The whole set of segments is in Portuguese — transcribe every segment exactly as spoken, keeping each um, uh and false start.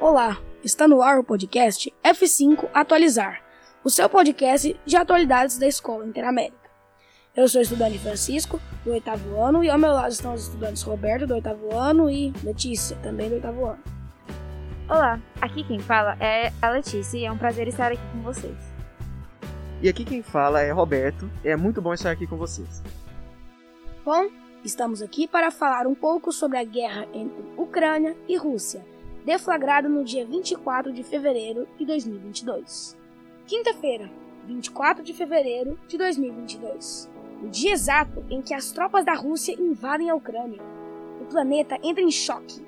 Olá, está no ar o podcast F cinco Atualizar, o seu podcast de atualidades da Escola Interamérica. Eu sou o estudante Francisco, do oitavo ano, e ao meu lado estão os estudantes Roberto, do oitavo ano, e Letícia, também do oitavo ano. Olá, aqui quem fala é a Letícia e é um prazer estar aqui com vocês. E aqui quem fala é Roberto, e é muito bom estar aqui com vocês. Bom, estamos aqui para falar um pouco sobre a guerra entre Ucrânia e Rússia, deflagrada no dia vinte e quatro de fevereiro de dois mil e vinte e dois. Quinta-feira, vinte e quatro de fevereiro de dois mil e vinte e dois. O dia exato em que as tropas da Rússia invadem a Ucrânia. O planeta entra em choque.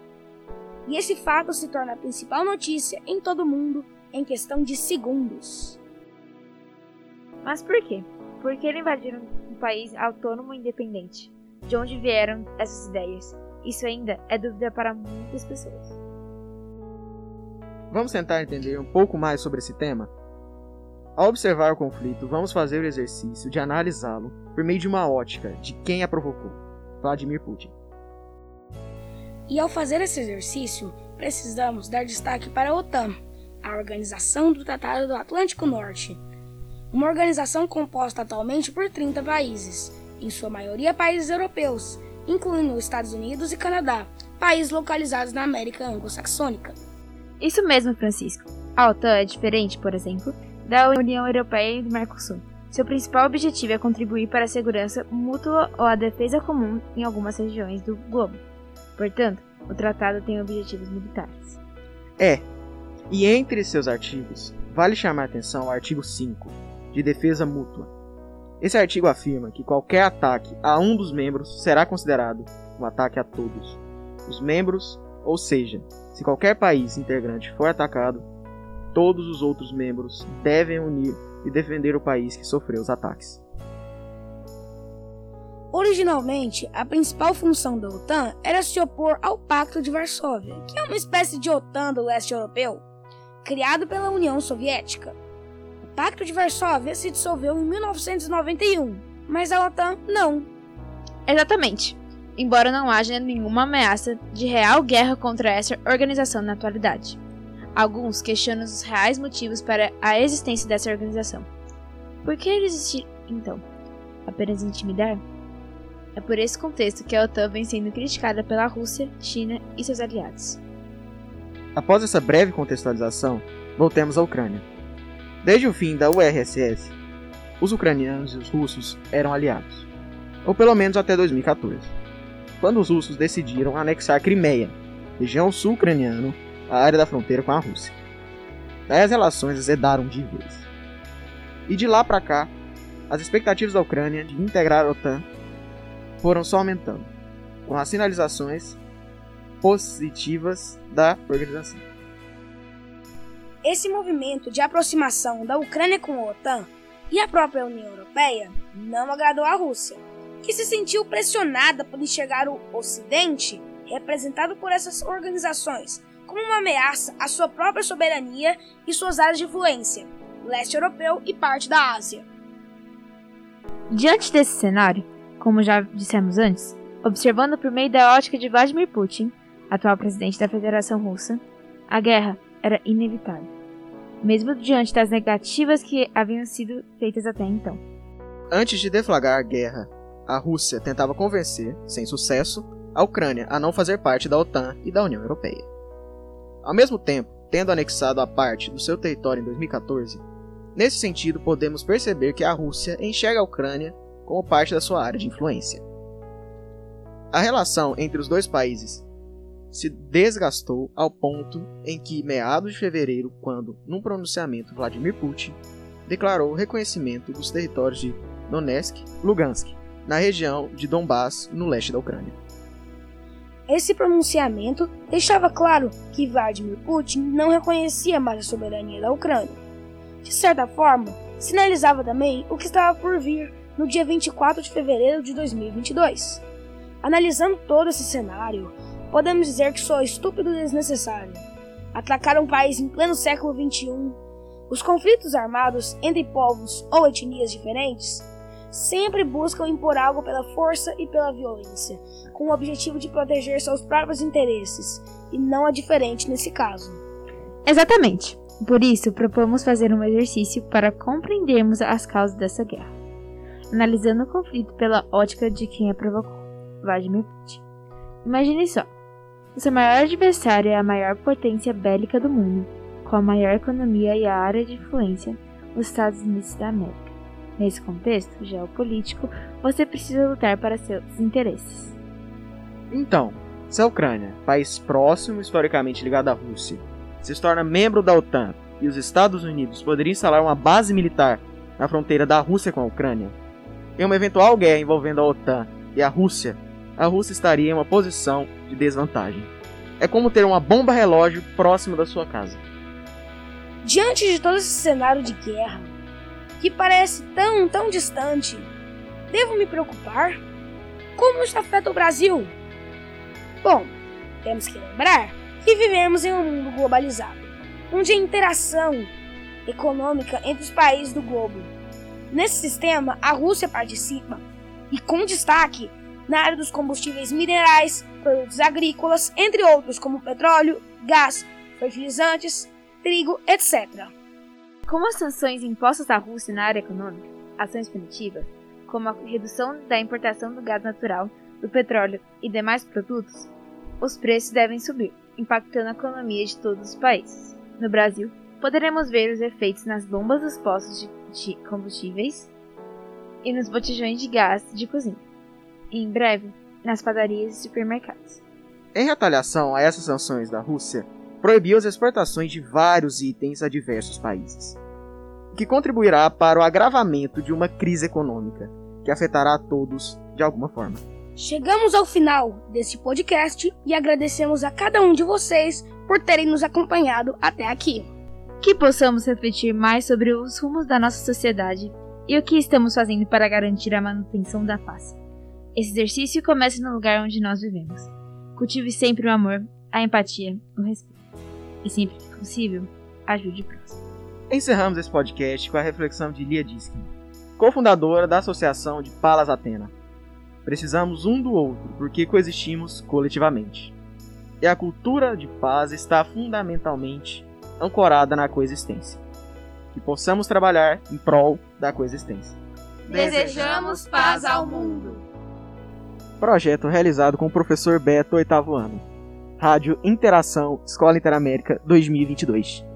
E esse fato se torna a principal notícia em todo o mundo em questão de segundos. Mas por quê? Por que invadiram um país autônomo e independente? De onde vieram essas ideias? Isso ainda é dúvida para muitas pessoas. Vamos tentar entender um pouco mais sobre esse tema? Ao observar o conflito, vamos fazer o exercício de analisá-lo por meio de uma ótica de quem a provocou, Vladimir Putin. E ao fazer esse exercício, precisamos dar destaque para a OTAN, a Organização do Tratado do Atlântico Norte, uma organização composta atualmente por trinta países, em sua maioria países europeus, incluindo os Estados Unidos e Canadá, países localizados na América anglo-saxônica. Isso mesmo, Francisco. A OTAN é diferente, por exemplo, da União Europeia e do Mercosul. Seu principal objetivo é contribuir para a segurança mútua ou a defesa comum em algumas regiões do globo. Portanto, o tratado tem objetivos militares. É, e entre seus artigos, vale chamar a atenção ao artigo cinco, de defesa mútua. Esse artigo afirma que qualquer ataque a um dos membros será considerado um ataque a todos os membros, ou seja, se qualquer país integrante for atacado, todos os outros membros devem unir e defender o país que sofreu os ataques. Originalmente, a principal função da OTAN era se opor ao Pacto de Varsóvia, que é uma espécie de OTAN do leste europeu, criado pela União Soviética. O Pacto de Varsóvia se dissolveu em mil novecentos e noventa e um, mas a OTAN não. Exatamente. Embora não haja nenhuma ameaça de real guerra contra essa organização na atualidade. Alguns questionam os reais motivos para a existência dessa organização. Por que ele existe, então? Apenas intimidar? É por esse contexto que a OTAN vem sendo criticada pela Rússia, China e seus aliados. Após essa breve contextualização, voltemos à Ucrânia. Desde o fim da U R S S, os ucranianos e os russos eram aliados, ou pelo menos até dois mil e catorze, quando os russos decidiram anexar Crimeia, região sul ucraniana, a área da fronteira com a Rússia. Daí as relações azedaram de vez. E de lá para cá, as expectativas da Ucrânia de integrar a OTAN foram só aumentando, com as sinalizações positivas da organização. Esse movimento de aproximação da Ucrânia com a OTAN e a própria União Europeia não agradou à Rússia, que se sentiu pressionada por enxergar o Ocidente, representado por essas organizações, como uma ameaça à sua própria soberania e suas áreas de influência, leste europeu e parte da Ásia. Diante desse cenário, como já dissemos antes, observando por meio da ótica de Vladimir Putin, atual presidente da Federação Russa, a guerra era inevitável, mesmo diante das negativas que haviam sido feitas até então. Antes de deflagrar a guerra, a Rússia tentava convencer, sem sucesso, a Ucrânia a não fazer parte da OTAN e da União Europeia. Ao mesmo tempo, tendo anexado a parte do seu território em dois mil e catorze, nesse sentido podemos perceber que a Rússia enxerga a Ucrânia como parte da sua área de influência. A relação entre os dois países se desgastou ao ponto em que, meados de fevereiro, quando, num pronunciamento, Vladimir Putin declarou o reconhecimento dos territórios de Donetsk e Lugansk, na região de Donbass, no leste da Ucrânia. Esse pronunciamento deixava claro que Vladimir Putin não reconhecia mais a soberania da Ucrânia. De certa forma, sinalizava também o que estava por vir no dia vinte e quatro de fevereiro de dois mil e vinte e dois. Analisando todo esse cenário, podemos dizer que só é estúpido e desnecessário atacar um país em pleno século vinte e um, os conflitos armados entre povos ou etnias diferentes sempre buscam impor algo pela força e pela violência, com o objetivo de proteger seus próprios interesses, e não é diferente nesse caso. Exatamente. Por isso, propomos fazer um exercício para compreendermos as causas dessa guerra, analisando o conflito pela ótica de quem a provocou, Vladimir Putin. Imagine só, o seu maior adversário é a maior potência bélica do mundo, com a maior economia e a área de influência, os Estados Unidos da América. Nesse contexto geopolítico, você precisa lutar para seus interesses. Então, se a Ucrânia, país próximo historicamente ligado à Rússia, se torna membro da OTAN e os Estados Unidos poderiam instalar uma base militar na fronteira da Rússia com a Ucrânia, em uma eventual guerra envolvendo a OTAN e a Rússia, a Rússia estaria em uma posição de desvantagem. É como ter uma bomba-relógio próximo da sua casa. Diante de todo esse cenário de guerra, que parece tão, tão distante, devo me preocupar? Como isso afeta o Brasil? Bom, temos que lembrar que vivemos em um mundo globalizado, onde a interação econômica entre os países do globo. Nesse sistema, a Rússia participa, e com destaque, na área dos combustíveis minerais, produtos agrícolas, entre outros como petróleo, gás, fertilizantes, trigo, etcétera. Com as sanções impostas à Rússia na área econômica, ações punitivas, como a redução da importação do gás natural, do petróleo e demais produtos, os preços devem subir, impactando a economia de todos os países. No Brasil, poderemos ver os efeitos nas bombas dos postos de combustíveis e nos botijões de gás de cozinha, e em breve, nas padarias e supermercados. Em retaliação a essas sanções da Rússia, proibiu as exportações de vários itens a diversos países, o que contribuirá para o agravamento de uma crise econômica, que afetará a todos de alguma forma. Chegamos ao final deste podcast e agradecemos a cada um de vocês por terem nos acompanhado até aqui. Que possamos refletir mais sobre os rumos da nossa sociedade e o que estamos fazendo para garantir a manutenção da paz. Esse exercício começa no lugar onde nós vivemos. Cultive sempre o amor, a empatia, o respeito. E sempre que possível, ajude o próximo. Encerramos esse podcast com a reflexão de Lia Diskin, cofundadora da Associação de Palas Atena. Precisamos um do outro, porque coexistimos coletivamente. E a cultura de paz está fundamentalmente ancorada na coexistência. Que possamos trabalhar em prol da coexistência. Desejamos paz ao mundo. Projeto realizado com o professor Beto, oitavo ano. Rádio Interação, Escola Interamérica, dois mil e vinte e dois.